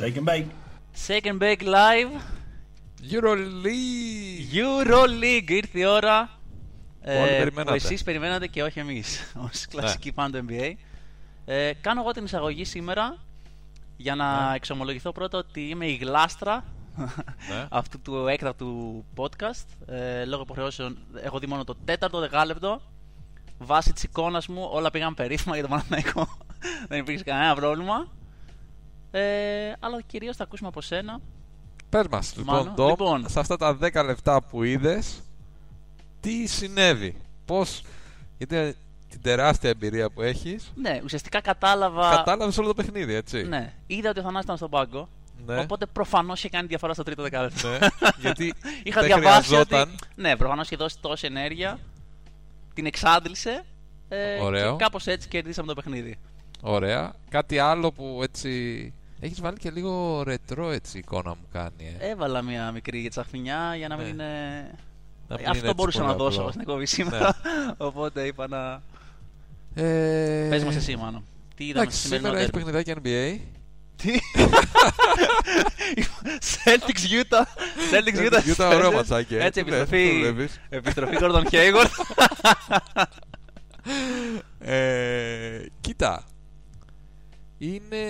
Shake and bake. Shake and bake live. Euroleague. Ήρθε η ώρα που εσείς περιμένατε και όχι εμείς ως κλασικοί fan του NBA. Κάνω εγώ την εισαγωγή σήμερα για να εξομολογηθώ πρώτα ότι είμαι η γλάστρα αυτού του έκτακτου podcast. Λόγω υποχρεώσεων έχω δει μόνο το τέταρτο δεκάλεπτο. Βάσει της εικόνας μου όλα πήγαν περίφημα για το Παναθηναϊκό. Δεν υπήρξε κανένα πρόβλημα. Αλλά κυρίως θα ακούσουμε από σένα. Πες μας, λοιπόν, σε αυτά τα 10 λεπτά που είδες, τι συνέβη, πώς, γιατί την τεράστια εμπειρία που έχεις. Ναι, ουσιαστικά κατάλαβες όλο το παιχνίδι, έτσι. Ναι, είδα ότι ο Θανάσης ήταν στον πάγκο, ναι. Οπότε προφανώς είχε κάνει διαφορά στο τρίτο δεκάλεπτο. Ναι, γιατί είχα διαβάσει ότι, ναι, προφανώς είχε δώσει τόση ενέργεια, την εξάντλησε και κάπως έτσι κερδίσαμε το παιχνίδι. Ωραία. Κάτι άλλο που έτσι... Έχεις βάλει και λίγο ρετρό, έτσι, εικόνα μου κάνει. Έβαλα μια μικρή τσαχμινιά για να μην είναι... Αυτό μπορούσα να δώσω στην εκπομπή σήμερα. Οπότε είπα να... Πες μας εσύ, Μάνο. Τι είδαμε στο σημερινό τέρμα. Σήμερα έχει παιχνιδάκι NBA. Τι? Celtics Utah. Ωραίο ματσάκι. Έτσι, επιστροφή Gordon Hayward. Κοίτα. Είναι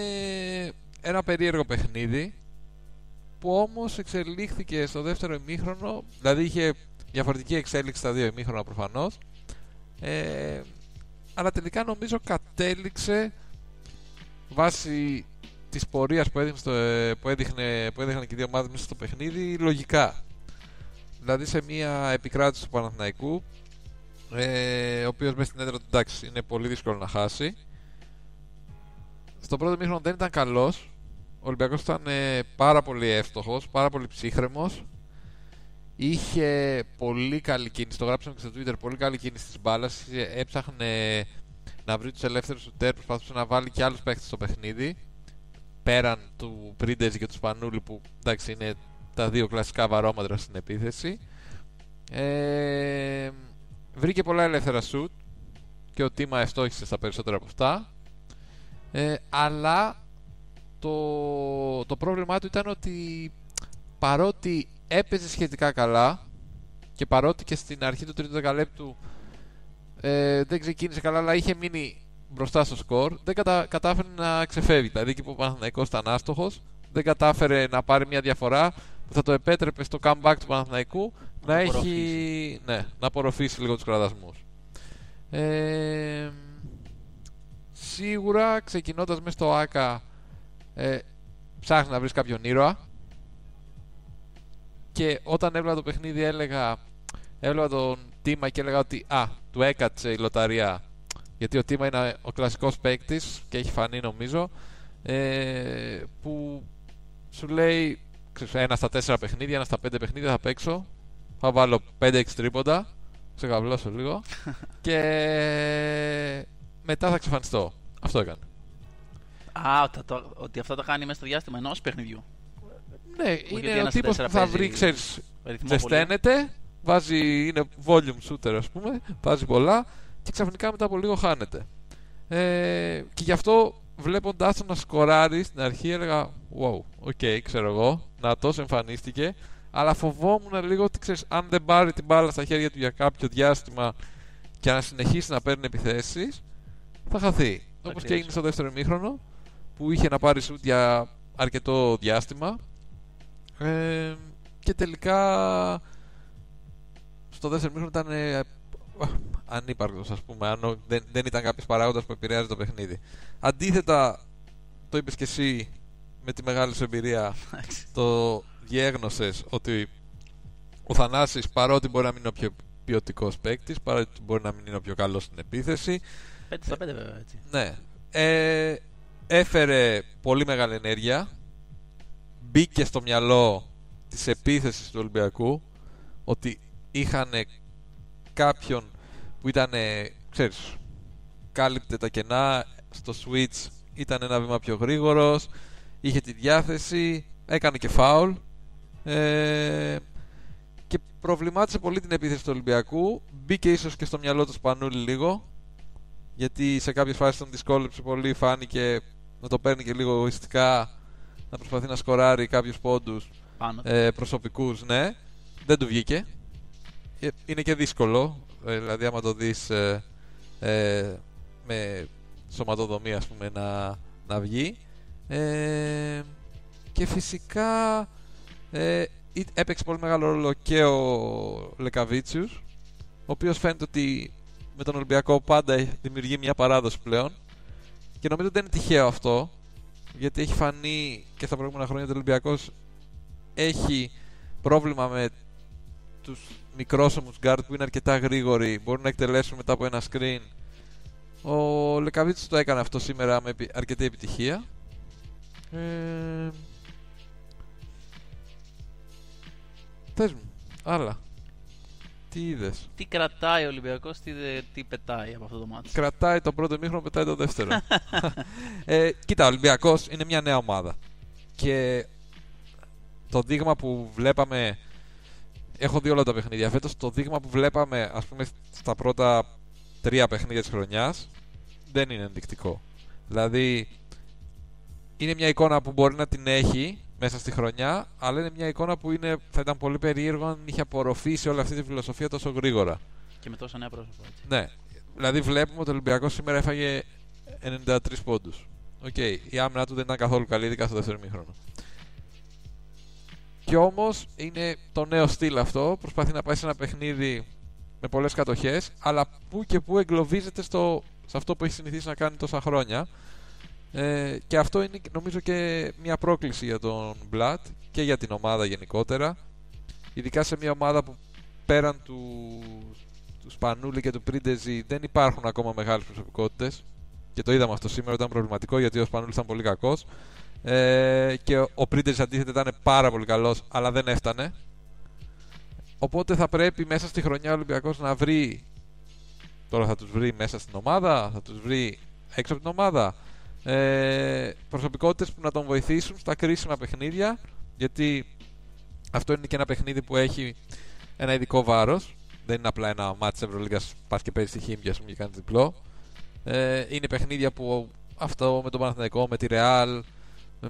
ένα περίεργο παιχνίδι που όμως εξελίχθηκε στο δεύτερο ημίχρονο, δηλαδή είχε διαφορετική εξέλιξη στα δύο ημίχρονα προφανώς, αλλά τελικά νομίζω κατέληξε βάσει της πορείας που έδειχνε και οι δύο ομάδες μέσα στο παιχνίδι λογικά, δηλαδή σε μια επικράτηση του Παναθηναϊκού, ο οποίος μέσα στην έδρα του, εντάξει, είναι πολύ δύσκολο να χάσει. Στο πρώτο μήχρονο δεν ήταν καλός. Ο Ολυμπιακός ήταν πάρα πολύ εύστοχος, πάρα πολύ ψύχρεμος. Είχε πολύ καλή κίνηση, το γράψαμε και στο Twitter, πολύ καλή κίνηση της μπάλας. Έψαχνε να βρει τους ελεύθερους σουτέρ, προσπαθούσε να βάλει και άλλους παίκτες στο παιχνίδι. Πέραν του Printezis και του Spanoulis, που εντάξει είναι τα δύο κλασικά βαρόμετρα στην επίθεση. Βρήκε πολλά ελεύθερα σουτ και ο Tima ευστόχησε στα περισσότερα από αυτά. Αλλά το πρόβλημά του ήταν ότι παρότι έπαιζε σχετικά καλά και παρότι και στην αρχή του τρίτου δεκαλέπτου δεν ξεκίνησε καλά, αλλά είχε μείνει μπροστά στο σκορ, δεν κατάφερε να ξεφεύγει. Δηλαδή εκεί που ο Παναθηναϊκός ήταν άστοχος, δεν κατάφερε να πάρει μια διαφορά που θα το επέτρεπε στο comeback του Παναθηναϊκού να απορροφήσει λίγο τους κραδασμούς. Σίγουρα ξεκινώντας μέσα στο ΆΚΑ ψάχνει να βρεις κάποιον ήρωα και όταν έβλεπα το παιχνίδι έβλεπα τον Tima και έλεγα ότι του έκατσε η λοταρία, γιατί ο Tima είναι ο κλασικός παίκτης και έχει φανεί νομίζω που σου λέει ένα στα 4 παιχνίδια, ένα στα 5 παιχνίδια θα παίξω, θα βάλω 5-6 τρίποντα, ξεκαβλώσω λίγο και μετά θα ξεφανιστώ. Αυτό έκανε. Ότι αυτό το κάνει μέσα στο διάστημα ενός παιχνιδιού. Ναι, είναι ο τύπος που θα βρει, ξέρεις, ζεσταίνεται, βάζει, είναι volume shooter ας πούμε, βάζει πολλά και ξαφνικά μετά από λίγο χάνεται. Και γι' αυτό βλέποντάς τον να σκοράρει στην αρχή έλεγα wow, ok, ξέρω εγώ, νατός εμφανίστηκε, αλλά φοβόμουν λίγο ότι, ξέρεις, αν δεν πάρει την μπάλα στα χέρια του για κάποιο διάστημα και να συνεχίσει να παίρνει επιθέσεις, θα χαθεί. Όπως και έγινε στο δεύτερο ημίχρονο, που είχε να πάρει σουτ για αρκετό διάστημα. Και τελικά στο δεύτερο ημίχρονο ήταν ανύπαρκτος, ας πούμε. Αν δεν ήταν κάποιος παράγοντας που επηρεάζει το παιχνίδι. Αντίθετα, το είπες και εσύ με τη μεγάλη σου εμπειρία, το διέγνωσες ότι ο Θανάσης, παρότι μπορεί να μην είναι ο πιο ποιοτικός παίκτης, παρότι μπορεί να μην είναι ο πιο καλός στην επίθεση, 5 στα 5 βέβαια, έτσι. Ναι. Έφερε πολύ μεγάλη ενέργεια. Μπήκε στο μυαλό της επίθεσης του Ολυμπιακού ότι είχαν κάποιον που ήταν, ξέρεις, κάλυπτε τα κενά στο switch, ήταν ένα βήμα πιο γρήγορος, είχε τη διάθεση, έκανε και φάουλ και προβλημάτισε πολύ την επίθεση του Ολυμπιακού. Μπήκε ίσως και στο μυαλό του Spanoulis λίγο, γιατί σε κάποιες φάσεις τον δυσκόλεψε πολύ, φάνηκε να το παίρνει και λίγο εγωιστικά να προσπαθεί να σκοράρει κάποιους πόντους προσωπικούς, ναι. Δεν του βγήκε. Είναι και δύσκολο. Δηλαδή, άμα το δεις με σωματοδομή, ας πούμε, να βγει. Και φυσικά έπαιξε πολύ μεγάλο ρόλο και ο Λεκαβίτσιους, ο οποίος φαίνεται ότι με τον Ολυμπιακό πάντα δημιουργεί μια παράδοση πλέον. Και νομίζω ότι δεν είναι τυχαίο αυτό, γιατί έχει φανεί και στα προηγούμενα χρόνια ότι ο Ολυμπιακός έχει πρόβλημα με τους μικρόσωμους γκάρτ που είναι αρκετά γρήγοροι, μπορούν να εκτελέσουν μετά από ένα screen. Ο Λεκαβίτσιος το έκανε αυτό σήμερα με αρκετή επιτυχία. Θες μου, άλλα. Τι είδες? Τι κρατάει ο Ολυμπιακός, τι πετάει από αυτό το μάτι? Κρατάει τον πρώτο μήχρονο, πετάει τον δεύτερο. Κοίτα, ο Ολυμπιακός είναι μια νέα ομάδα. Και το δείγμα που βλέπαμε... Έχω δει όλα τα παιχνίδια φέτος. Το δείγμα που βλέπαμε, ας πούμε, στα πρώτα 3 παιχνίδια της χρονιάς δεν είναι ενδεικτικό. Δηλαδή, είναι μια εικόνα που μπορεί να την έχει μέσα στη χρονιά, αλλά είναι μια εικόνα που είναι, θα ήταν πολύ περίεργο αν είχε απορροφήσει όλη αυτή τη φιλοσοφία τόσο γρήγορα. Και με τόσα νέα πρόσωπα. Έτσι. Ναι. Δηλαδή, βλέπουμε ότι ο Ολυμπιακός σήμερα έφαγε 93 πόντους. Οκ. Η άμυνα του δεν ήταν καθόλου καλή, ειδικά στο δεύτερο ημίχρονο. Κι όμως είναι το νέο στυλ αυτό. Προσπαθεί να πάει σε ένα παιχνίδι με πολλές κατοχές, αλλά που και που εγκλωβίζεται σε αυτό που έχει συνηθίσει να κάνει τόσα χρόνια. Και αυτό είναι, νομίζω, και μια πρόκληση για τον Blatt και για την ομάδα γενικότερα. Ειδικά σε μια ομάδα που πέραν του Spanoulis και του Printezis δεν υπάρχουν ακόμα μεγάλες προσωπικότητες. Και το είδαμε αυτό σήμερα, ήταν προβληματικό γιατί ο Spanoulis ήταν πολύ κακός. Και ο Printezis αντίθετα ήταν πάρα πολύ καλός, αλλά δεν έφτανε. Οπότε θα πρέπει μέσα στη χρονιά ο Ολυμπιακός να βρει. Τώρα θα τους βρει μέσα στην ομάδα, θα τους βρει έξω από την ομάδα. Προσωπικότητες που να τον βοηθήσουν στα κρίσιμα παιχνίδια, γιατί αυτό είναι και ένα παιχνίδι που έχει ένα ειδικό βάρος. Δεν είναι απλά ένα μάτι της Ευρωλίγκας, πας και παίζεις τη Χίμκι, ας πούμε, και κάνεις διπλό. Είναι παιχνίδια που αυτό με τον Παναθηναϊκό, με τη Real,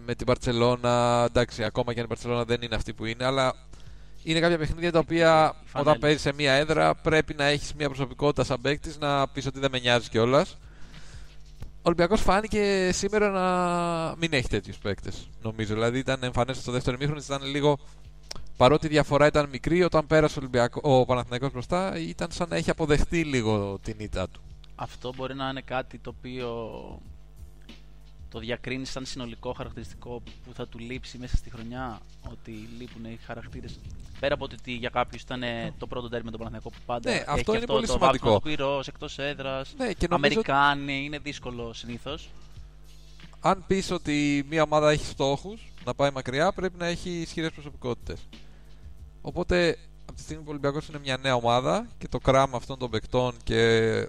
με την Μπαρτσελώνα, εντάξει, ακόμα και αν η Μπαρτσελώνα δεν είναι αυτή που είναι, αλλά είναι κάποια παιχνίδια τα οποία όταν παίζεις σε μία έδρα πρέπει να έχεις μία προσωπικότητα σαν παίκτης, να πεις ότι δεν με νοιάζει κιόλας. Ο Ολυμπιακός φάνηκε σήμερα να μην έχει τέτοιους παίκτες, νομίζω. Δηλαδή ήταν εμφανές στο δεύτερο ημίχρονο, ήταν λίγο. Παρότι η διαφορά ήταν μικρή, όταν πέρασε ο Παναθηναϊκός μπροστά, ήταν σαν να έχει αποδεχτεί λίγο την ήττα του. Αυτό μπορεί να είναι κάτι το οποίο το διακρίνει σαν συνολικό χαρακτηριστικό που θα του λείψει μέσα στη χρονιά. Ότι λείπουν οι χαρακτήρες. Πέρα από ότι για κάποιους ήταν το πρώτο τέρμα με τον Παναθηναϊκό που πάντα. Ναι, αυτό είναι αυτό, πολύ σημαντικό. Ο πυρός, εκτός έδρας, ναι, Αμερικάνοι, είναι δύσκολο συνήθως. Αν πεις ότι μια ομάδα έχει στόχους να πάει μακριά, πρέπει να έχει ισχυρές προσωπικότητες. Οπότε από τη στιγμή που ο Ολυμπιακός είναι μια νέα ομάδα και το κράμα αυτών των παικτών και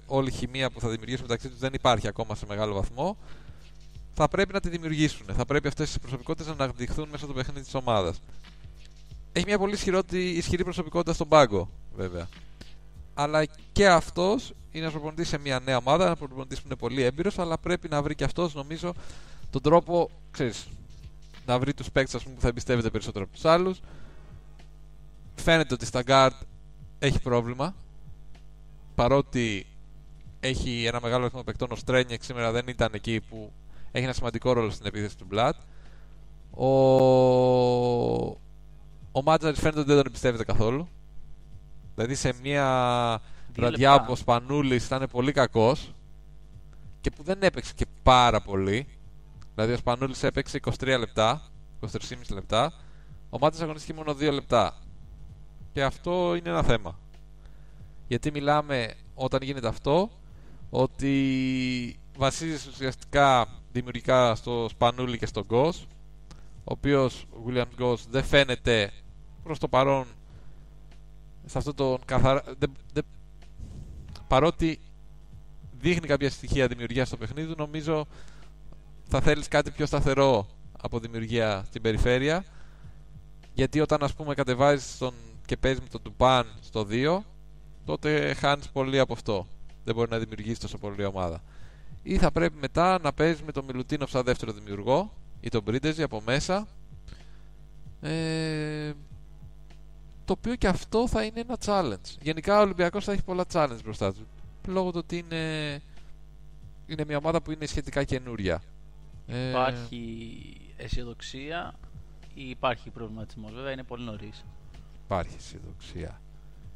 όλη η χημεία που θα δημιουργήσουν μεταξύ τους δεν υπάρχει ακόμα σε μεγάλο βαθμό. Θα πρέπει να τη δημιουργήσουν. Θα πρέπει αυτές οι προσωπικότητες να αναδειχθούν μέσα στο παιχνίδι της ομάδας. Έχει μια πολύ ισχυρή προσωπικότητα στον πάγκο, βέβαια. Αλλά και αυτός είναι ένας προπονητής σε μια νέα ομάδα, ένας προπονητής που είναι πολύ έμπειρος, αλλά πρέπει να βρει και αυτός, νομίζω, τον τρόπο, ξέρεις, να βρει τους παίκτες που θα εμπιστεύεται περισσότερο από τους άλλους. Φαίνεται ότι στα guard έχει πρόβλημα, παρότι έχει ένα μεγάλο αριθμό παικτών. Ο Στρένιεκ σήμερα δεν ήταν εκεί, που έχει ένα σημαντικό ρόλο στην επίθεση του Blatt. Ο Matjaris φαίνεται ότι δεν τον εμπιστεύεται καθόλου. Δηλαδή σε μια βραδιά που ο Spanoulis ήταν πολύ κακός και που δεν έπαιξε και πάρα πολύ. Δηλαδή ο Spanoulis έπαιξε 23 λεπτά, 23,5 λεπτά. Ο Matjaris αγωνίστηκε μόνο 2 λεπτά. Και αυτό είναι ένα θέμα. Γιατί μιλάμε, όταν γίνεται αυτό, ότι βασίζεις ουσιαστικά δημιουργικά στο Spanoulis και στον Ghost, ο οποίος ο Williams Ghost δεν φαίνεται προς το παρόν σε αυτό το καθαρά. Παρότι δείχνει κάποια στοιχεία δημιουργία στο παιχνίδι, νομίζω θα θέλεις κάτι πιο σταθερό από δημιουργία στην περιφέρεια. Γιατί όταν, ας πούμε, κατεβάζεις τον και παίζεις με τον Τουπάν στο 2, τότε χάνεις πολύ από αυτό. Δεν μπορεί να δημιουργήσει τόσο πολύ ομάδα. Ή θα πρέπει μετά να παίζει με τον Milutin σαν δεύτερο δημιουργό, ή τον Printezis από μέσα, το οποίο και αυτό θα είναι ένα challenge. Γενικά ο Ολυμπιακός θα έχει πολλά challenge μπροστά του, λόγω του ότι είναι μια ομάδα που είναι σχετικά καινούρια. Υπάρχει αισιοδοξία ή υπάρχει προβληματισμός? Βέβαια είναι πολύ νωρίς. Υπάρχει αισιοδοξία.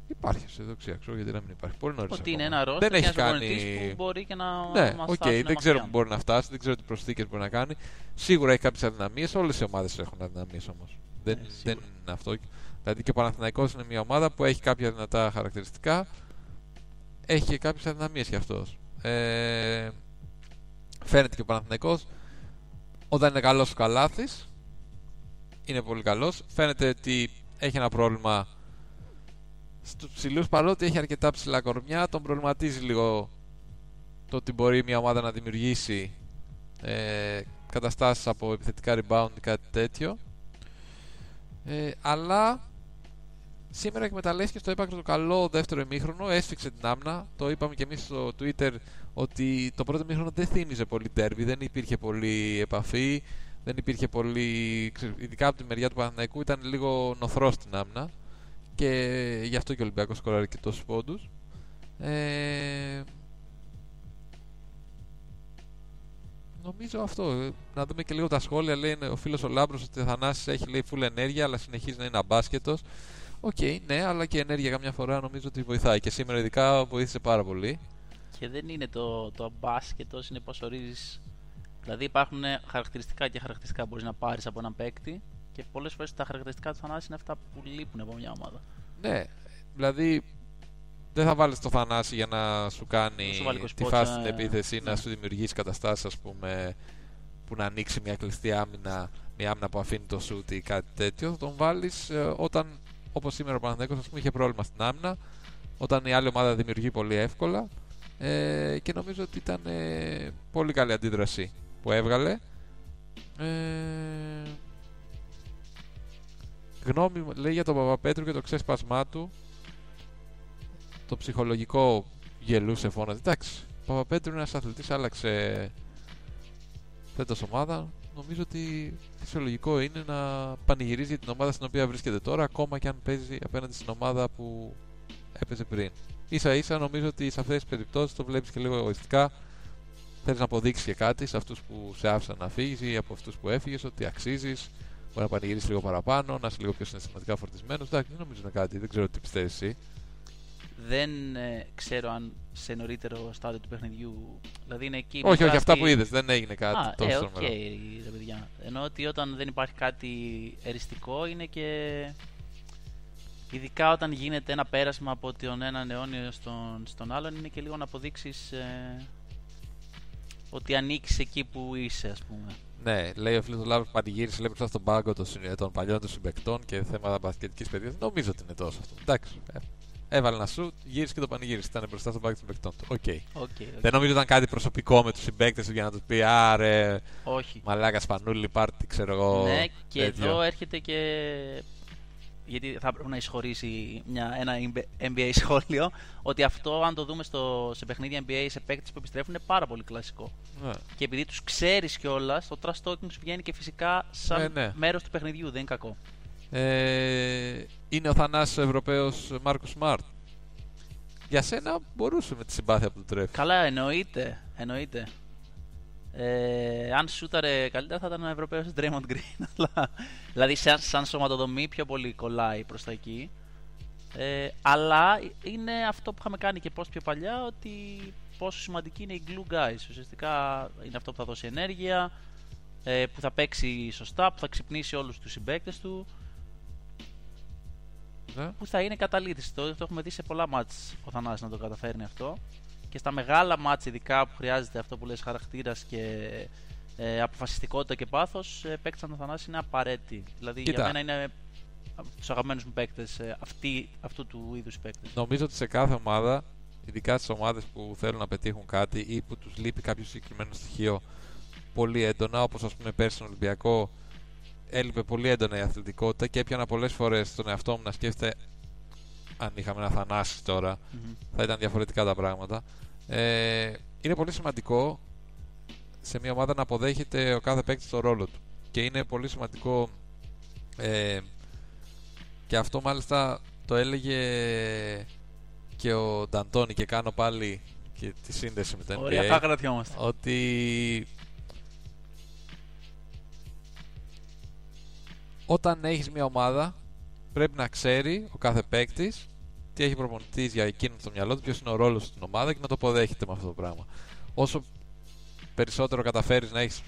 Υπάρχει αισιοδοξία, ξέρω γιατί να μην υπάρχει. Πολύ νωρίς. Ότι είναι ένα ρόστερ και ένας προπονητής που μπορεί και να μας φτάσει. Ναι, οκ, δεν ξέρω που μπορεί να φτάσει, δεν ξέρω τι προσθήκες μπορεί να κάνει. Σίγουρα έχει κάποιες αδυναμίες, όλες οι ομάδες έχουν αδυναμίες όμως. Δεν είναι αυτό. Δηλαδή και ο Παναθηναϊκός είναι μια ομάδα που έχει κάποια δυνατά χαρακτηριστικά, έχει και κάποιες αδυναμίες κι αυτός. Φαίνεται και ο Παναθηναϊκός όταν είναι καλός ο Καλάθης, είναι πολύ καλός. Φαίνεται ότι έχει ένα πρόβλημα στους ψηλούς, παρότι έχει αρκετά ψηλά κορμιά. Τον προβληματίζει λίγο το ότι μπορεί μια ομάδα να δημιουργήσει καταστάσεις από επιθετικά rebound ή κάτι τέτοιο. Αλλά σήμερα εκμεταλλεύτηκε στο έπακρο το καλό δεύτερο ημίχρονο, έσφιξε την άμυνα. Το είπαμε και εμείς στο Twitter ότι το πρώτο ημίχρονο δεν θύμιζε πολύ derby, δεν υπήρχε πολύ επαφή, δεν υπήρχε πολύ. Ειδικά από τη μεριά του Παναθηναϊκού ήταν λίγο νοθρό στην άμυνα και γι' αυτό και ο Ολυμπιακός σκοράρει και τόσους πόντους. Νομίζω αυτό. Να δούμε και λίγο τα σχόλια. Λέει ο φίλος ο Λάμπρος ότι ο Θανάσης έχει, λέει, full ενέργεια, αλλά συνεχίζει να είναι αμπάσκετος. Οκ, ναι, αλλά και η ενέργεια καμιά φορά νομίζω ότι βοηθάει. Και σήμερα ειδικά βοήθησε πάρα πολύ. Και δεν είναι το αμπάσκετος, είναι πως ορίζεις. Δηλαδή υπάρχουν χαρακτηριστικά και χαρακτηριστικά μπορείς να πάρεις από έναν παίκτη. Και πολλές φορές τα χαρακτηριστικά του Θανάση είναι αυτά που λείπουν από μια ομάδα. Ναι, δηλαδή δεν θα βάλεις το Θανάση για να σου κάνει τη φάση στην επίθεση, να σου δημιουργήσει καταστάσεις, ας πούμε, που να ανοίξει μια κλειστή άμυνα, μια άμυνα που αφήνει το σούτ ή κάτι τέτοιο. Θα τον βάλεις όταν, όπως σήμερα ο Παναθηναϊκός, ας πούμε, είχε πρόβλημα στην άμυνα, όταν η άλλη ομάδα δημιουργεί πολύ εύκολα. Και νομίζω ότι ήταν πολύ καλή αντίδραση που έβγαλε. Γνώμη λέει για τον Παπαπέτρου και το ξέσπασμά του, το ψυχολογικό, γελούσε, φώναζε. Εντάξει, ο Παπαπέτρου είναι ένας αθλητής, άλλαξε τέτοια ομάδα. Νομίζω ότι φυσιολογικό είναι να πανηγυρίζει για την ομάδα στην οποία βρίσκεται τώρα, ακόμα και αν παίζει απέναντι στην ομάδα που έπαιζε πριν. Ίσα ίσα νομίζω ότι σε αυτές τις περιπτώσεις το βλέπεις και λίγο εγωιστικά. Θέλεις να αποδείξεις και κάτι σε αυτούς που σε άφησαν να φύγεις ή από αυτούς που έφυγες, ότι αξίζεις. Μπορεί να πανηγυρίσει λίγο παραπάνω, να είσαι λίγο πιο συναισθηματικά φορτισμένος. Εντάξει, δεν νομίζω είναι κάτι, δεν ξέρω τι πιστεύεις εσύ. Δεν ξέρω αν σε νωρίτερο στάδιο του παιχνιδιού. Δηλαδή είναι εκεί. Όχι, όχι, αυτά που είδες, δεν έγινε κάτι τόσο τρομερό. Ρε παιδιά. Ενώ ότι όταν δεν υπάρχει κάτι εριστικό είναι και. Ειδικά όταν γίνεται ένα πέρασμα από τον έναν αιώνιο στον άλλον, είναι και λίγο να αποδείξεις ότι ανήκεις εκεί που είσαι, ας πούμε. Ναι, λέει ο φίλος του Λάβρου που πανηγύρισε, λέει, μπροστά στον πάγκο των παλιών του συμπαικτών και θέματα μπασκετικής παιδείας. Νομίζω ότι είναι τόσο αυτό. Εντάξει. Έβαλε ένα σουτ, γύρισε και το πανηγύρισε. Ήταν μπροστά στον πάγκο των συμπαικτών του. Οκ. Okay. Δεν νομίζω ότι ήταν κάτι προσωπικό με τους συμπαίκτες του για να τους πει άρε. Όχι. Μαλάκα Σπανούλη, πάρτι, ξέρω εγώ. Ναι, και τέτοιο. Εδώ έρχεται και. Γιατί θα πρέπει να εισχωρήσει ένα NBA σχόλιο, ότι αυτό, αν το δούμε σε παιχνίδια NBA, σε παίκτες που επιστρέφουν, είναι πάρα πολύ κλασικό. Ναι. Και επειδή τους ξέρεις κιόλας, το trash talking σου βγαίνει και φυσικά σαν μέρος του παιχνιδιού, δεν είναι κακό. Είναι ο Θανάσης ο Ευρωπαίος Μάρκος Σμαρτ. Για σένα μπορούσε με τη συμπάθεια που του τρέφει. Καλά, εννοείται. Αν σούταρε καλύτερα θα ήταν ο Ευρωπαίος Draymond Green, αλλά δηλαδή σαν σωματοδομή πιο πολύ κολλάει προς τα εκεί, αλλά είναι αυτό που είχαμε κάνει και πώς πιο παλιά, ότι πόσο σημαντική είναι η glue guys. Ουσιαστικά είναι αυτό που θα δώσει ενέργεια, που θα παίξει σωστά, που θα ξυπνήσει όλους τους συμπαίκτες του, που θα είναι καταλήτης. Το έχουμε δει σε πολλά μάτς ο Θανάσης να το καταφέρνει αυτό. Και στα μεγάλα μάτς, ειδικά που χρειάζεται αυτό που λες, χαρακτήρας και αποφασιστικότητα και πάθος, παίκτες σαν τον Θανάση είναι απαραίτητοι. Δηλαδή για μένα είναι από τους αγαπημένους μου παίκτες, αυτού του είδους παίκτες. Νομίζω ότι σε κάθε ομάδα, ειδικά στις ομάδες που θέλουν να πετύχουν κάτι ή που τους λείπει κάποιο συγκεκριμένο στοιχείο πολύ έντονα, όπως ας πούμε πέρσι στον Ολυμπιακό, έλειπε πολύ έντονα η αθλητικότητα και έπιανα πολλές φορές τον εαυτό μου να σκέφτεται. Αν είχαμε ένα Θανάση τώρα, θα ήταν διαφορετικά τα πράγματα. Είναι πολύ σημαντικό σε μια ομάδα να αποδέχεται ο κάθε παίκτης το ρόλο του. και είναι πολύ σημαντικό και αυτό μάλιστα το έλεγε και ο Νταντώνη και κάνω πάλι και τη σύνδεση με το NBA. Ωραία, κρατιόμαστε. Ότι όταν έχεις μια ομάδα πρέπει να ξέρει ο κάθε παίκτης τι έχει προπονητής για εκείνον στο μυαλό του, ποιος είναι ο ρόλος στην ομάδα και να το αποδέχεται με αυτό το πράγμα. Όσο περισσότερο καταφέρεις να έχεις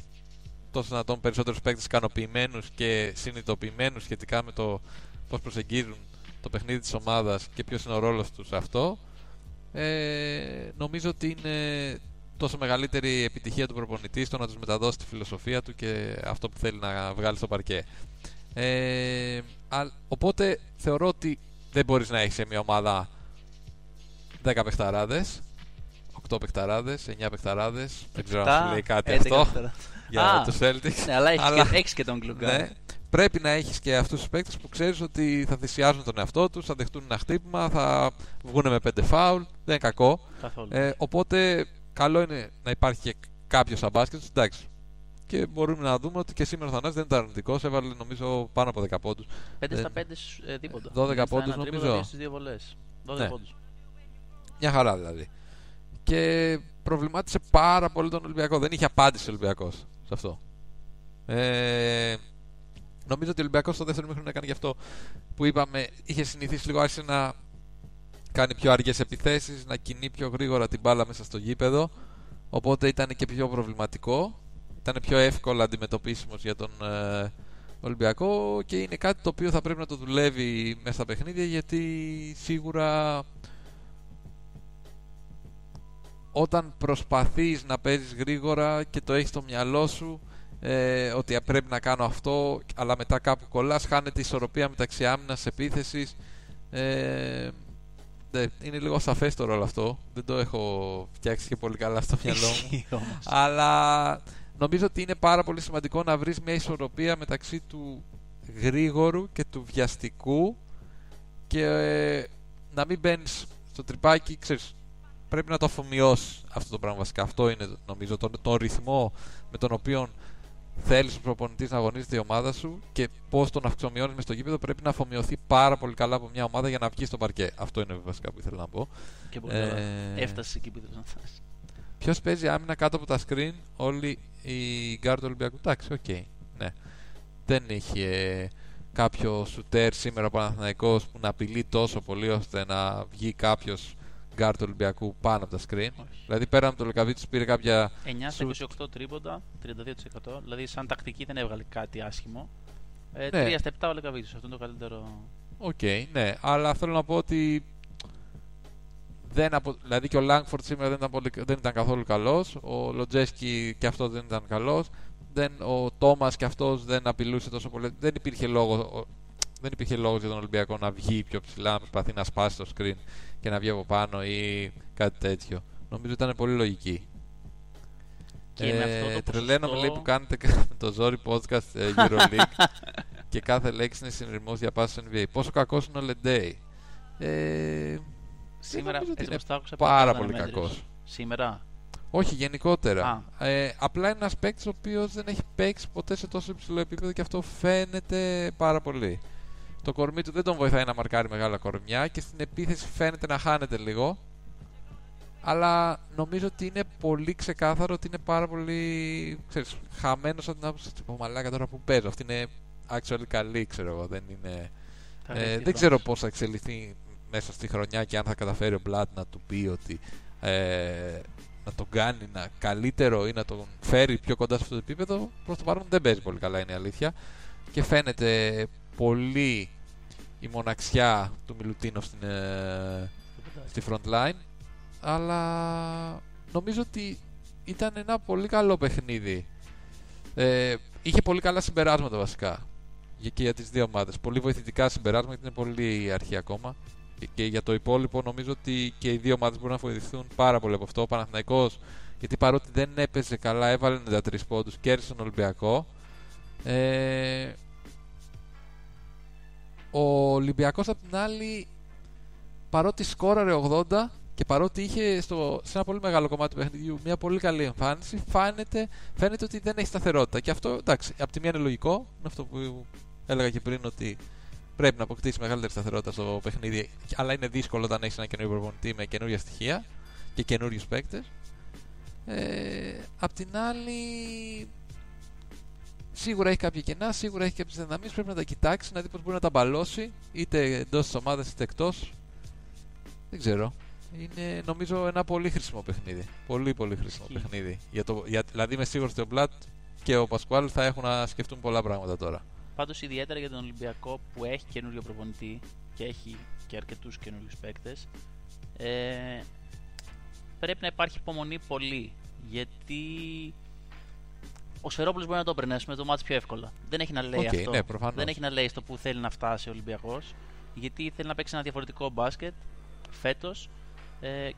τόσο δυνατόν περισσότερους παίκτες ικανοποιημένους και συνειδητοποιημένους σχετικά με το πώς προσεγγίζουν το παιχνίδι της ομάδας και ποιος είναι ο ρόλος τους σε αυτό, νομίζω ότι είναι τόσο μεγαλύτερη επιτυχία του προπονητή στο να τους μεταδώσει τη φιλοσοφία του και αυτό που θέλει να βγάλει στο παρκέ. Οπότε θεωρώ ότι δεν μπορείς να έχεις σε μια ομάδα 10 παιχταράδες, 8 παιχταράδες, 9 παιχταράδες, δεν ξέρω αν σου λέει κάτι αυτό για τους Celtics. Ναι, αλλά έχεις και τον Κλουγκά. Ναι. Πρέπει να έχεις και αυτούς τους παίκτες που ξέρεις ότι θα θυσιάζουν τον εαυτό τους, θα δεχτούν ένα χτύπημα, θα βγουν με 5 φάουλ, δεν είναι κακό. Οπότε καλό είναι να υπάρχει και κάποιος σαν μπάσκετ, εντάξει. Και μπορούμε να δούμε ότι και σήμερα ο Θανάσης δεν ήταν αρνητικός. Έβαλε νομίζω πάνω από 10 πόντους. 5 στα 5 τίποτα. 12 πόντους νομίζω. 12 ναι. Πόντους. Μια χαρά δηλαδή. Και προβλημάτισε πάρα πολύ τον Ολυμπιακό. Δεν είχε απάντηση ο Ολυμπιακός σε αυτό. Νομίζω ότι ο Ολυμπιακός στο δεύτερο μήχρονο έκανε γι' αυτό που είπαμε. Είχε συνηθίσει λίγο, άρχισε να κάνει πιο αργές επιθέσεις, να κινεί πιο γρήγορα την μπάλα μέσα στο γήπεδο. Οπότε ήταν και πιο προβληματικό. Ήταν πιο εύκολα αντιμετωπίσιμος για τον Ολυμπιακό και είναι κάτι το οποίο θα πρέπει να το δουλεύει μέσα στα παιχνίδια, γιατί σίγουρα όταν προσπαθείς να παίζεις γρήγορα και το έχεις στο μυαλό σου ότι πρέπει να κάνω αυτό, αλλά μετά κάπου κολλάς, χάνεται η ισορροπία μεταξύ άμυνας, επίθεσης. Είναι λίγο σαφές το ρόλο αυτό, δεν το έχω φτιάξει και πολύ καλά στο μυαλό μου, αλλά νομίζω ότι είναι πάρα πολύ σημαντικό να βρεις μια ισορροπία μεταξύ του γρήγορου και του βιαστικού και να μην μπαίνεις στο τρυπάκι, ξέρεις, πρέπει να το αφομοιώσεις αυτό το πράγμα βασικά. Αυτό είναι νομίζω τον ρυθμό με τον οποίο θέλεις ο προπονητής να αγωνίζεται η ομάδα σου και πώς τον αυξομειώνεις μες στο γήπεδο, πρέπει να αφομοιωθεί πάρα πολύ καλά από μια ομάδα για να βγει στο παρκέ. Αυτό είναι βασικά που ήθελα να πω. Και πολύ καλά. Έφτασες εκεί που ήθελα να φτάσεις. Ποιος παίζει άμυνα κάτω από τα screen? Όλοι οι γκάρντ του Ολυμπιακού. Εντάξει, οκ. Ναι. Δεν είχε κάποιο σουτέρ σήμερα ο Παναθηναϊκός που να απειλεί τόσο πολύ ώστε να βγει κάποιος γκάρντ του Ολυμπιακού πάνω από τα screen. Όχι. Δηλαδή πέρα από το Λεκαβίτσκι πήρε κάποια 9 στα 28 τρίποντα, 32%. Δηλαδή σαν τακτική δεν έβγαλε κάτι άσχημο. 3 στα 7 ο Λεκαβίτσκι. Αυτό είναι το καλύτερο. Οκ, ναι. Αλλά θέλω να πω ότι δηλαδή και ο Langford σήμερα δεν ήταν καθόλου καλός. Ο Londzeski και αυτός δεν ήταν καλός. Ο Tomas και αυτός δεν απειλούσε τόσο πολύ. Δεν υπήρχε λόγος για τον Ολυμπιακό να βγει πιο ψηλά, να προσπαθεί να σπάσει το screen και να βγει από πάνω ή κάτι τέτοιο. Νομίζω ήταν πολύ λογική. Και τρελαίνομαι λέει που κάνετε με το ζόρι podcast Euroleague και κάθε λέξη είναι συνειρμός για πάση NBA. Πόσο κακός είναι ο Leday? Σήμερα είναι πάρα πολύ κακός. Σήμερα. Όχι, γενικότερα. Απλά είναι ένας παίκτης ο οποίος δεν έχει παίξει ποτέ σε τόσο υψηλό επίπεδο και αυτό φαίνεται πάρα πολύ. Το κορμί του δεν τον βοηθάει να μαρκάρει μεγάλα κορμιά και στην επίθεση φαίνεται να χάνεται λίγο. Αλλά νομίζω ότι είναι πολύ ξεκάθαρο ότι είναι πάρα πολύ χαμένος από την άποψη του μαλάκα τώρα που παίζω. Αυτή είναι actual καλή, ξέρω εγώ. Δεν ξέρω πώς θα εξελιχθεί μέσα στη χρονιά και αν θα καταφέρει ο Blatt να του πει ότι να τον κάνει καλύτερο ή να τον φέρει πιο κοντά σε αυτό το επίπεδο. Προς το παρόν δεν παίζει πολύ καλά, είναι η αλήθεια, και φαίνεται πολύ η μοναξιά του Μιλουτίνο στη front line, αλλά νομίζω ότι ήταν ένα πολύ καλό παιχνίδι. Είχε πολύ καλά συμπεράσματα βασικά και για τις δύο ομάδες, πολύ βοηθητικά συμπεράσματα γιατί είναι πολύ αρχή ακόμα. Και για το υπόλοιπο νομίζω ότι και οι δύο ομάδες μπορούν να βοηθηθούν πάρα πολύ από αυτό. Ο Παναθηναϊκός, γιατί παρότι δεν έπαιζε καλά, έβαλε 93 πόντους, κέρδισε τον Ολυμπιακό. Ο Ολυμπιακός απ' την άλλη, παρότι σκόραρε 80, και παρότι είχε σε ένα πολύ μεγάλο κομμάτι του παιχνιδιού μια πολύ καλή εμφάνιση, φαίνεται ότι δεν έχει σταθερότητα. Και αυτό, εντάξει, από τη μία είναι λογικό, είναι αυτό που έλεγα και πριν, ότι πρέπει να αποκτήσει μεγαλύτερη σταθερότητα στο παιχνίδι, αλλά είναι δύσκολο όταν έχει ένα καινούριο προπονητή με καινούργια στοιχεία και καινούριου παίκτες. Απ' την άλλη, σίγουρα έχει κάποια κενά, σίγουρα έχει κάποιες δυναμίες, πρέπει να τα κοιτάξει, να δει πώς μπορεί να τα μπαλώσει, είτε εντός της ομάδας είτε εκτός. Δεν ξέρω. Είναι νομίζω ένα πολύ χρήσιμο παιχνίδι. Πολύ πολύ χρήσιμο παιχνίδι. Δηλαδή είμαι σίγουρος ότι ο Μπλατ και ο Πασκουάλ θα έχουν να σκεφτούν πολλά πράγματα τώρα. Πάντως ιδιαίτερα για τον Ολυμπιακό που έχει καινούριο προπονητή και έχει και αρκετούς καινούριους παίκτες, πρέπει να υπάρχει υπομονή πολύ, γιατί ο Σφερόπουλος μπορεί να το περνέσει με το μάτς πιο εύκολα. Δεν έχει να λέει αυτό. Ναι, δεν έχει να λέει στο που θέλει να φτάσει ο Ολυμπιακός, γιατί θέλει να παίξει ένα διαφορετικό μπάσκετ φέτος,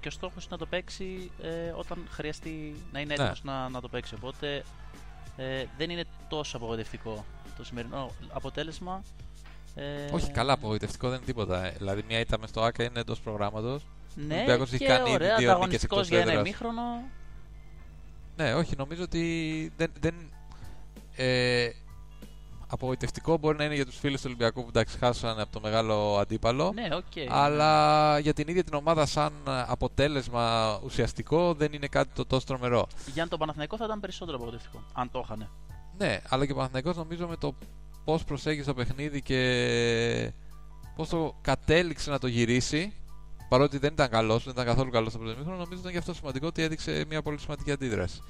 και ο στόχος είναι να το παίξει όταν χρειαστεί να είναι έτοιμος να το παίξει. Οπότε δεν είναι τόσο απογοητευτικό το σημερινό αποτέλεσμα. Όχι, καλά, απογοητευτικό δεν είναι τίποτα. Δηλαδή, μια ήττα μες στο ΆΚΑ είναι εντός προγράμματος. Ναι, και ωραία, ανταγωνιστικός για ένα ημίχρονο. Ναι, όχι, νομίζω ότι δεν απογοητευτικό μπορεί να είναι για τους φίλους του Ολυμπιακού που εντάξει χάσανε από το μεγάλο αντίπαλο. Ναι, αλλά για την ίδια την ομάδα σαν αποτέλεσμα ουσιαστικό δεν είναι κάτι το τόσο τρομερό. Για τον Παναθηναϊκό θα ήταν περισσότερο απογοητευτικό, αν το είχανε. Ναι, αλλά και ο Παναθηναϊκός νομίζω με το πώς προσέγγισε το παιχνίδι και πώς το κατέληξε να το γυρίσει, παρότι δεν ήταν καλός, δεν ήταν καθόλου καλός στο πρώτο ημίχρονο, νομίζω ήταν και αυτό σημαντικό ότι έδειξε μια πολύ σημαντική αντίδραση.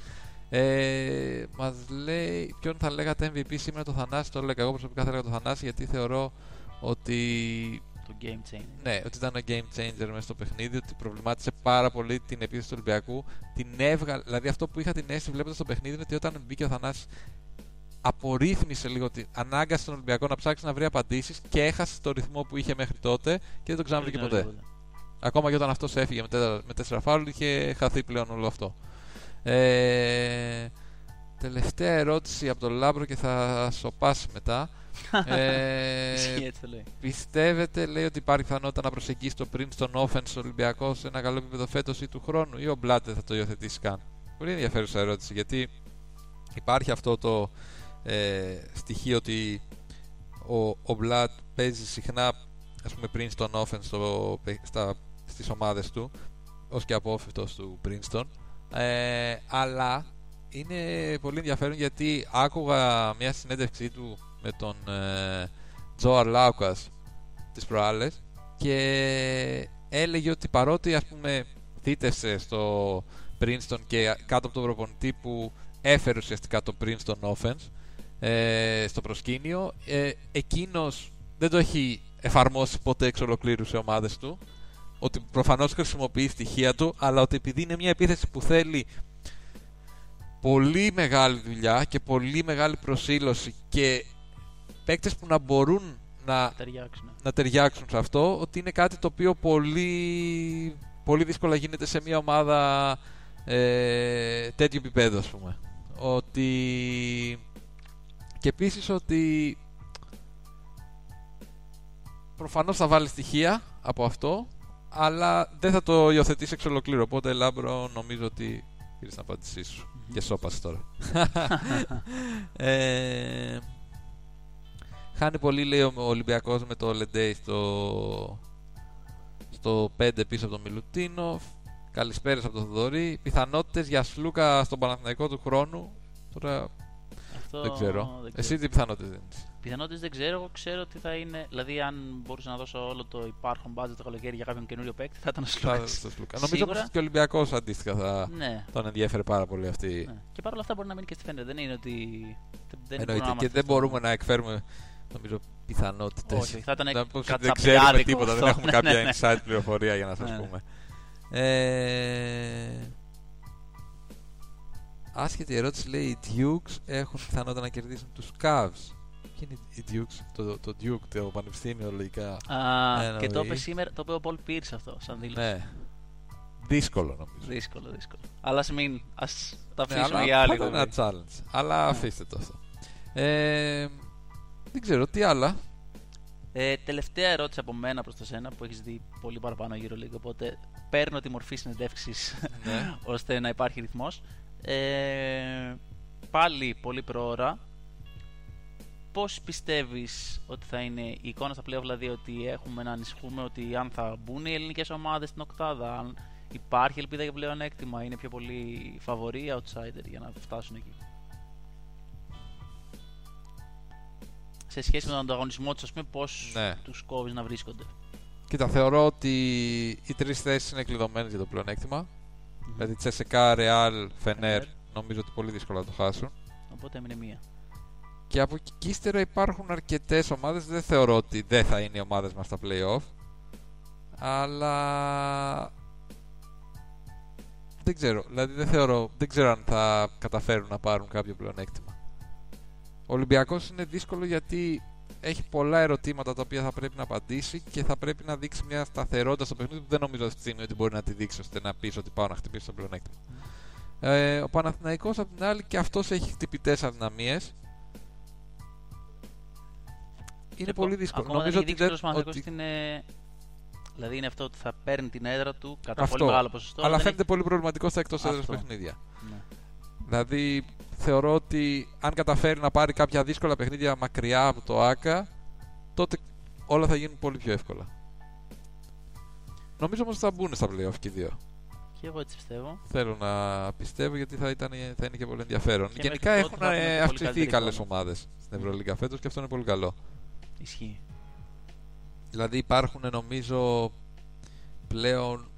Μας λέει ποιον θα λέγατε MVP σήμερα, το Θανάση. Το έλεγα εγώ προσωπικά, θα έλεγα το Θανάση, γιατί θεωρώ ότι το game changer. Ναι, ότι ήταν ένα game changer μέσα στο παιχνίδι, ότι προβλημάτισε πάρα πολύ την επίθεση του Ολυμπιακού. Την έβγαλε, δηλαδή αυτό που είχα την αίσθηση βλέποντας το παιχνίδι είναι ότι όταν μπήκε ο Θανάσης απορρίθμισε λίγο, ανάγκασε τον Ολυμπιακό να ψάξει να βρει απαντήσεις και έχασε το ρυθμό που είχε μέχρι τότε και δεν τον ξαναβρήκε ποτέ. Ακόμα και όταν αυτός έφυγε με 4 φάουλ είχε χαθεί πλέον όλο αυτό. Τελευταία ερώτηση από τον Λάμπρο και θα σοπάσει μετά. Πιστεύετε, λέει, ότι υπάρχει πιθανότητα να προσεγγίσει το πριν στον offense ο Ολυμπιακός σε ένα καλό επίπεδο φέτος ή του χρόνου, ή ο Μπλάτε θα το υιοθετήσει καν? Πολύ ενδιαφέρουσα ερώτηση, γιατί υπάρχει αυτό το στοιχείο ότι ο Μπλάτ παίζει συχνά, ας πούμε, πριν στον offense στις ομάδες του, ως και απόφευτος του Princeton. Αλλά είναι πολύ ενδιαφέρον, γιατί άκουγα μια συνέντευξή του με τον Τζο Αρλάουκας τις προάλλες και έλεγε ότι παρότι, ας πούμε, θύτευσε στο Princeton και κάτω από τον προπονητή που έφερε ουσιαστικά το Princeton offense στο προσκήνιο, εκείνος δεν το έχει εφαρμόσει ποτέ εξ ολοκλήρου σε ομάδες του. Ότι προφανώς χρησιμοποιεί στοιχεία του, αλλά ότι επειδή είναι μια επίθεση που θέλει πολύ μεγάλη δουλειά και πολύ μεγάλη προσήλωση και παίκτες που να μπορούν να ταιριάξουν σε αυτό, ότι είναι κάτι το οποίο πολύ, πολύ δύσκολα γίνεται σε μια ομάδα τέτοιου επίπεδου, ας πούμε. Ότι... Και επίσης ότι προφανώς θα βάλει στοιχεία από αυτό, αλλά δεν θα το υιοθετήσει εξ ολοκλήρου. Οπότε, Λάμπρο, νομίζω ότι πήρες την απάντησή σου. Και σώπασε τώρα. Χάνει πολύ, λέει, ο Ολυμπιακός με το Leday στο 5 πίσω από τον Μιλουτίνοφ. Καλησπέρες από τον Θοδωρή. Πιθανότητες για Σλούκα στον Παναθηναϊκό του χρόνου. Τώρα δεν ξέρω. Εσύ τι πιθανότητες δίνεις? Πιθανότητες δεν ξέρω. Εγώ ξέρω ότι θα είναι. Δηλαδή, αν μπορούσα να δώσω όλο το υπάρχον budget το καλοκαίρι για κάποιον καινούριο παίκτη, θα ήταν στο Σλούκα. Νομίζω πως και ο Ολυμπιακός αντίστοιχα θα τον ενδιέφερε πάρα πολύ αυτή. Ναι. Και παρόλα αυτά μπορεί να μείνει και στη Φέντερ. Δεν είναι ότι. Εννοείται. Και δεν μπορούμε να εκφέρουμε, νομίζω, πιθανότητες. Όχι, θα ήταν κάτι. Δεν ξέρουμε τίποτα. Δεν έχουμε κάποια inside πληροφορία για να σας πούμε. Άσχετη ερώτηση, λέει, οι Dukes έχουν πιθανότητα να κερδίσουν τους Cavs. Ποιοι είναι οι Dukes? Το Duke, το πανεπιστήμιο, λογικά. Και το είπε σήμερα, το είπε ο Πολ Πίρς αυτό, σαν δήλωση. Ναι. Δύσκολο, νομίζω. Δύσκολο. Αλλά ας τα αφήσουμε για άλλη. Είναι ένα challenge, αλλά αφήστε το αυτό. Δεν ξέρω, τι άλλα. Τελευταία ερώτηση από μένα προς το σένα, που έχεις δει πολύ παραπάνω Euroleague, οπότε παίρνω τη μορφή συνεντεύξης ώστε να υπάρχει ρυθμός. Πάλι πολύ προώρα. Πώς πιστεύεις ότι θα είναι η εικόνα στα playoff, δηλαδή ότι έχουμε να ανησυχούμε ότι αν θα μπουν οι ελληνικές ομάδες στην οκτάδα, αν υπάρχει ελπίδα για πλεονέκτημα, είναι πιο πολύ φαβορί ή outsider για να φτάσουν εκεί? Σε σχέση με τον ανταγωνισμό τους, ας πούμε, πώς τους κόβεις να βρίσκονται? Κοίτα, θεωρώ ότι οι τρεις θέσεις είναι κλειδωμένες για το πλεονέκτημα. Δηλαδή CSK, Real, Fener, νομίζω ότι πολύ δύσκολα να το χάσουν. Οπότε έμεινε μία. Και από εκεί ύστερα υπάρχουν αρκετές ομάδες. Δεν θεωρώ ότι δεν θα είναι οι ομάδες μας στα play-off, αλλά δεν ξέρω. Δηλαδή δεν ξέρω αν θα καταφέρουν να πάρουν κάποιο πλεονέκτημα. Ο Ολυμπιακός είναι δύσκολο γιατί έχει πολλά ερωτήματα τα οποία θα πρέπει να απαντήσει και θα πρέπει να δείξει μια σταθερότητα στο παιχνίδι που δεν νομίζω αυτή τη στιγμή ότι μπορεί να τη δείξει ώστε να πεις ότι πάω να χτυπήσω το πλεονέκτημα. Ο Παναθηναϊκός απ' την άλλη και αυτός έχει χτυπητές αδυναμίες. Είναι πολύ δύσκολο. Ακόμα νομίζω δεν έχει δείξει ότι... Δηλαδή είναι αυτό ότι θα παίρνει την έδρα του κατά αυτό. Πολύ μεγάλο ποσοστό. Αλλά φαίνεται πολύ προβληματικό στα εκτός έδρας παιχνίδια. Ναι. Δηλαδή θεωρώ ότι αν καταφέρει να πάρει κάποια δύσκολα παιχνίδια μακριά από το ΆΚΑ, τότε όλα θα γίνουν πολύ πιο εύκολα. Νομίζω όμως θα μπουν στα play-off και οι δύο. Και εγώ έτσι πιστεύω. Θέλω να πιστεύω γιατί θα είναι και πολύ ενδιαφέρον. Και γενικά έχουν αυξηθεί οι καλές ομάδες στην Ευρωλίγκα φέτος και αυτό είναι πολύ καλό. Ισχύει. Δηλαδή υπάρχουν νομίζω πλέον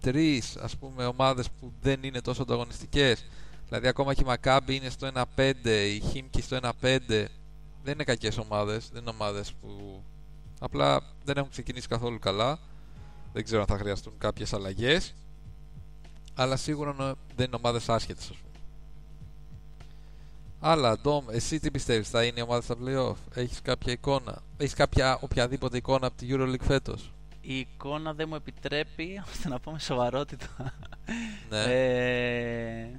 τρεις, ας πούμε, ομάδες που δεν είναι τόσο ανταγωνιστικές. Δηλαδή ακόμα και η Maccabi είναι στο 1-5, η Khimki στο 1-5. Δεν είναι κακές ομάδες, δεν είναι ομάδες που απλά δεν έχουν ξεκινήσει καθόλου καλά. Δεν ξέρω αν θα χρειαστούν κάποιες αλλαγές, αλλά σίγουρα δεν είναι ομάδες άσχετες, ας πούμε. Αλλά, Ντόμ, εσύ τι πιστεύεις, θα είναι η ομάδα στα play-off? Έχεις κάποια εικόνα? Έχεις κάποια οποιαδήποτε εικόνα από τη EuroLeague φέτος? Η εικόνα δεν μου επιτρέπει, ώστε να πω με σοβαρότητα. Ναι.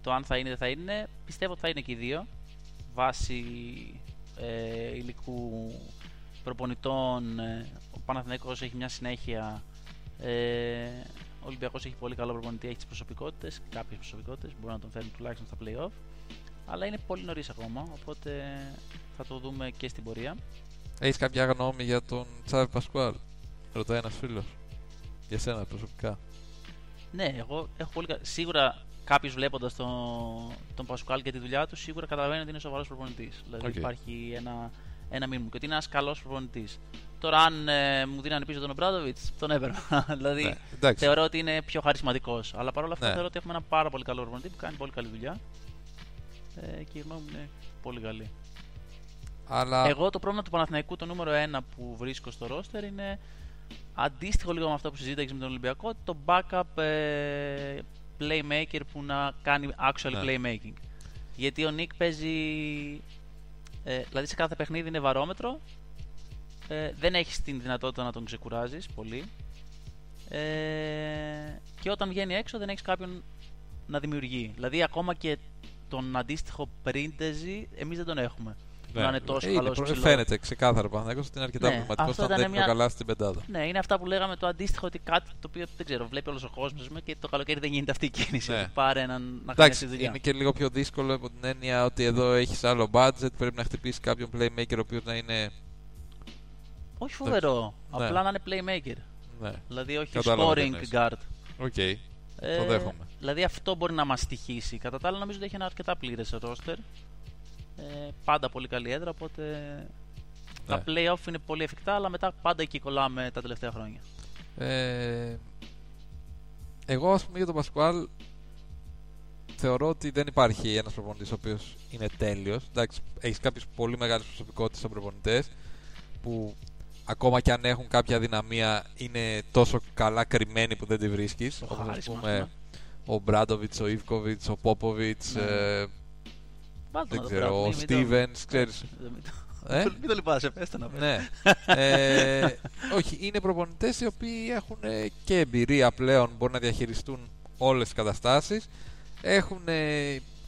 Το αν θα είναι δεν θα είναι. Πιστεύω ότι θα είναι και οι δύο. Βάσει υλικού προπονητών, ο Παναθηναϊκός έχει μια συνέχεια. Ο Ολυμπιακός έχει πολύ καλό προπονητή, έχει τις προσωπικότητες. Κάποιες προσωπικότητες μπορούν να τον θέλουν τουλάχιστον στα play-off. Αλλά είναι πολύ νωρίς ακόμα, οπότε θα το δούμε και στην πορεία. Έχεις κάποια γνώμη για τον Τσάβη Πασκουάλ? Ρωτάει ένας φίλος. Για σένα προσωπικά. Ναι, εγώ έχω πολύ... Σίγουρα κάποιος βλέποντας τον Πασκουάλ και τη δουλειά του, σίγουρα καταλαβαίνει ότι είναι σοβαρός προπονητής. Δηλαδή υπάρχει ένα μήνυμα και ότι είναι ένας καλός προπονητής. Τώρα αν μου δίνανε πίσω τον Ομπράδοβιτ, τον έπαιρνα. Δηλαδή θεωρώ ότι είναι πιο χαρισματικός. Αλλά παρόλα αυτά θεωρώ ότι έχουμε ένα πάρα πολύ καλό προπονητή που κάνει πολύ καλή δουλειά. Και η γνώμη μου είναι πολύ καλή. Αλλά... Εγώ το πρόβλημα του Παναθηναϊκού, το νούμερο 1 που βρίσκω στο roster, είναι αντίστοιχο λίγο με αυτό που συζήταξε με τον Ολυμπιακό, το backup playmaker που να κάνει actual playmaking. Γιατί ο Νίκ παίζει, δηλαδή σε κάθε παιχνίδι είναι βαρόμετρο, δεν έχεις την δυνατότητα να τον ξεκουράζεις πολύ, και όταν βγαίνει έξω δεν έχεις κάποιον να δημιουργεί. Δηλαδή ακόμα και τον αντίστοιχο Printezis, εμείς δεν τον έχουμε. Να είναι τόσο καλός ψηλός. Φαίνεται ξεκάθαρα Παναθηναϊκός ότι είναι αρκετά προβληματικός όταν δεν είναι καλά στην πεντάδα. Ναι, είναι αυτά που λέγαμε το αντίστοιχο, ότι κάτι το οποίο δεν ξέρω, βλέπει όλος ο κόσμος και το καλοκαίρι δεν γίνεται αυτή η κίνηση. Πάρε έναν να κάνει τη δουλειά. Είναι και λίγο πιο δύσκολο από την έννοια ότι εδώ έχεις άλλο budget, πρέπει να χτυπήσεις κάποιον playmaker ο οποίος να είναι. Όχι φοβερό, απλά να είναι playmaker. Δηλαδή όχι scoring guard. Το δέχομαι. Δηλαδή αυτό μπορεί να μας τυχήσει. Κατά τα άλλα νομίζω ότι έχει ένα αρκετά πλήρες roster. Πάντα πολύ καλή έδρα, οπότε τα play-off είναι πολύ εφικτά, αλλά μετά πάντα εκεί κολλάμε τα τελευταία χρόνια. Εγώ ας πούμε για τον Πασκουάλ θεωρώ ότι δεν υπάρχει ένας προπονητής ο οποίος είναι τέλειος. Εντάξει, έχεις κάποιες πολύ μεγάλες προσωπικότητες σαν προπονητές που ακόμα κι αν έχουν κάποια δυναμία είναι τόσο καλά κρυμμένοι που δεν τη βρίσκεις. Όπως πούμε ο Ομπράντοβιτς, ο Ivkovic, ο Πόποβιτς, δεν ξέρω, ο Στίβενς, ξέρεις. Μην το λυπάσαι, πέστε να πέστε. Όχι, είναι προπονητές οι οποίοι έχουν και εμπειρία πλέον, μπορούν να διαχειριστούν όλες τις καταστάσεις, έχουν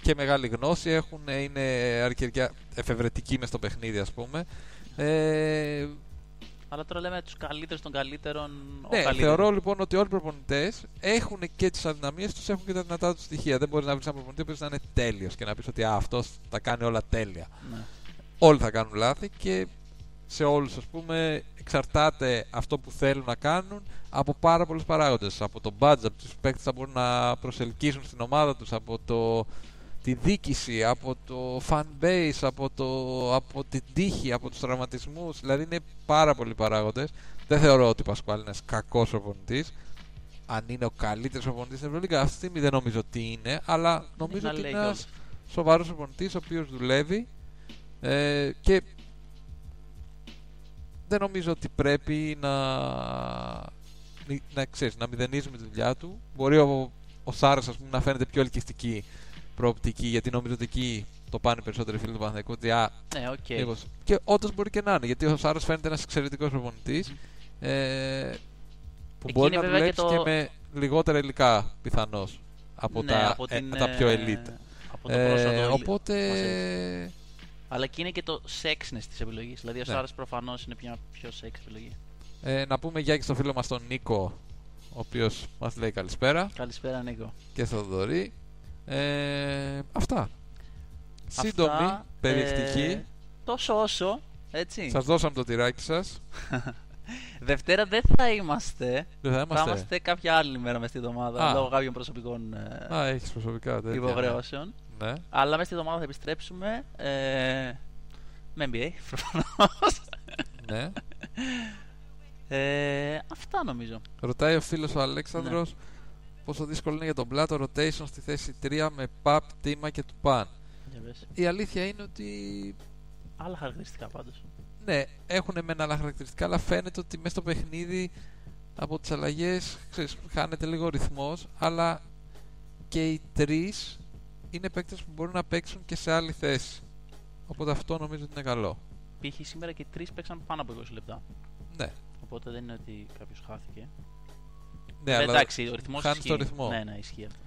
και μεγάλη γνώση, είναι εφευρετικοί μες στο παιχνίδι, ας πούμε. Αλλά τώρα λέμε τους καλύτερους των καλύτερων. Ναι, θεωρώ λοιπόν ότι όλοι οι προπονητές έχουν και τις αδυναμίες τους, έχουν και τα δυνατά τους στοιχεία. Δεν μπορεί να βρεις έναν προπονητή που να είναι τέλειος και να πεις ότι αυτός τα κάνει όλα τέλεια. Ναι. Όλοι θα κάνουν λάθη και σε όλους, ας πούμε, εξαρτάται αυτό που θέλουν να κάνουν από πάρα πολλούς παράγοντες. Από το budget, από τους παίκτες που θα μπορούν να προσελκύσουν στην ομάδα τους, από τη δίκηση, από το fan base, από την τύχη, από τους τραυματισμούς. Δηλαδή είναι πάρα πολλοί παράγοντες. Δεν θεωρώ ότι ο Πασκουάλ είναι ένας κακός προπονητής. Αν είναι ο καλύτερος προπονητής στην Ευρωλίγκα, αυτή τη στιγμή δεν νομίζω ότι είναι, αλλά νομίζω ότι είναι ένας σοβαρός προπονητής ο οποίος δουλεύει και δεν νομίζω ότι πρέπει να μηδενίζουμε τη δουλειά του. Μπορεί ο Sarr, ας πούμε, να φαίνεται πιο ελκυστική προοπτική, γιατί νομίζω ότι εκεί το πάνε περισσότερο οι φίλοι του Παναθηναϊκού. Ότι και όντως μπορεί και να είναι, γιατί ο Sarr φαίνεται ένας εξαιρετικός προπονητής που εκεί μπορεί να δουλέψει και με λιγότερα υλικά πιθανώς από, ναι, τα πιο elite. Από το οπότε. Αλλά και είναι και το sexness της επιλογής. Δηλαδή ο Sarr προφανώς είναι μια πιο sex επιλογή. Να πούμε γεια και στο φίλο μας τον Νίκο, ο οποίος μας λέει καλησπέρα. Καλησπέρα Νίκο. Και στον Δωρή. Αυτά. Σύντομη, περιεκτική. Τόσο όσο, έτσι. Σας δώσαμε το τυράκι σας. Δευτέρα δεν θα είμαστε. Θα είμαστε κάποια άλλη μέρα μες τη εβδομάδα, λόγω κάποιων προσωπικών υποχρεώσεων. Ναι. Αλλά μέσα στη εβδομάδα θα επιστρέψουμε με NBA, προφανώς. Ναι. Αυτά νομίζω. Ρωτάει ο φίλος ο Αλέξανδρος, ναι, πόσο δύσκολο είναι για τον Blatt το rotation στη θέση 3 με Παπ, Τίμα και του Παν. Η αλήθεια είναι ότι άλλα χαρακτηριστικά πάντως. Ναι, έχουν εμένα άλλα χαρακτηριστικά, αλλά φαίνεται ότι μέσα στο παιχνίδι από τις αλλαγές χάνεται λίγο ο ρυθμός, αλλά και οι τρεις είναι παίκτες που μπορούν να παίξουν και σε άλλη θέση. Οπότε αυτό νομίζω ότι είναι καλό. Π.χ. σήμερα και τρεις παίξαν πάνω από 20 λεπτά. Ναι. Οπότε δεν είναι ότι κάποιος χάθηκε. Ναι, αλλά εντάξει, ο ρυθμός χάνει το ρυθμό. Ναι, ισχύει αυτό.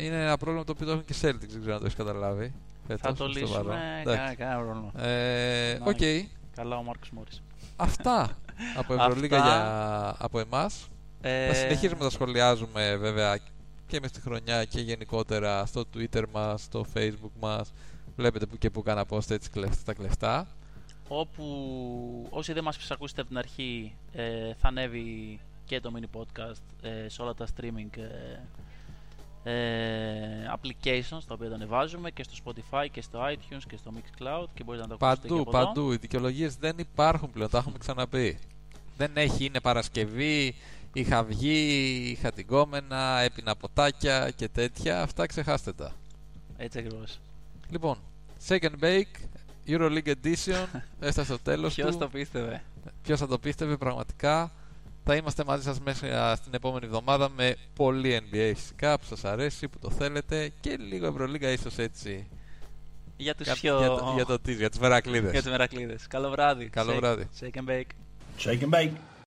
Είναι ένα πρόβλημα το οποίο το έχουν και Celtics, δεν ξέρω αν το έχεις καταλάβει. Θα το λύσουμε, κανένα πρόβλημα. Καλά ο Μάρκος Μόρις. Αυτά από Ευρωλίγκα από εμάς. Θα συνεχίσουμε να τα σχολιάζουμε βέβαια και μες τη χρονιά και γενικότερα στο Twitter μας, στο Facebook μας. Βλέπετε που και που κάνα post έτσι τα κλεφτά. Όπου όσοι δεν μας ακούσετε από την αρχή, θα ανέβει και το mini podcast σε όλα τα streaming applications τα οποία τα ανεβάζουμε, και στο Spotify και στο iTunes και στο Mixcloud, και μπορείτε να τα ακούσετε παντού, και από παντού. Οι δικαιολογίες δεν υπάρχουν πλέον, τα έχουμε ξαναπεί. Δεν έχει, είναι Παρασκευή, είχα βγει, είχα την κόμενα, έπινα ποτάκια και τέτοια. Αυτά ξεχάστε τα. Έτσι ακριβώς. Λοιπόν, Second Bake, Euroleague Edition, έφτασε στο τέλος του. Ποιος το πίστευε. Ποιος θα το πίστευε πραγματικά. Θα είμαστε μαζί σας μέσα στην επόμενη εβδομάδα με πολύ NBA φυσικά, που σας αρέσει, που το θέλετε, και λίγο Ευρωλίγκα ίσως έτσι. Για τους για τους μερακλίδες. Καλό βράδυ. Καλό βράδυ. Shake and Bake.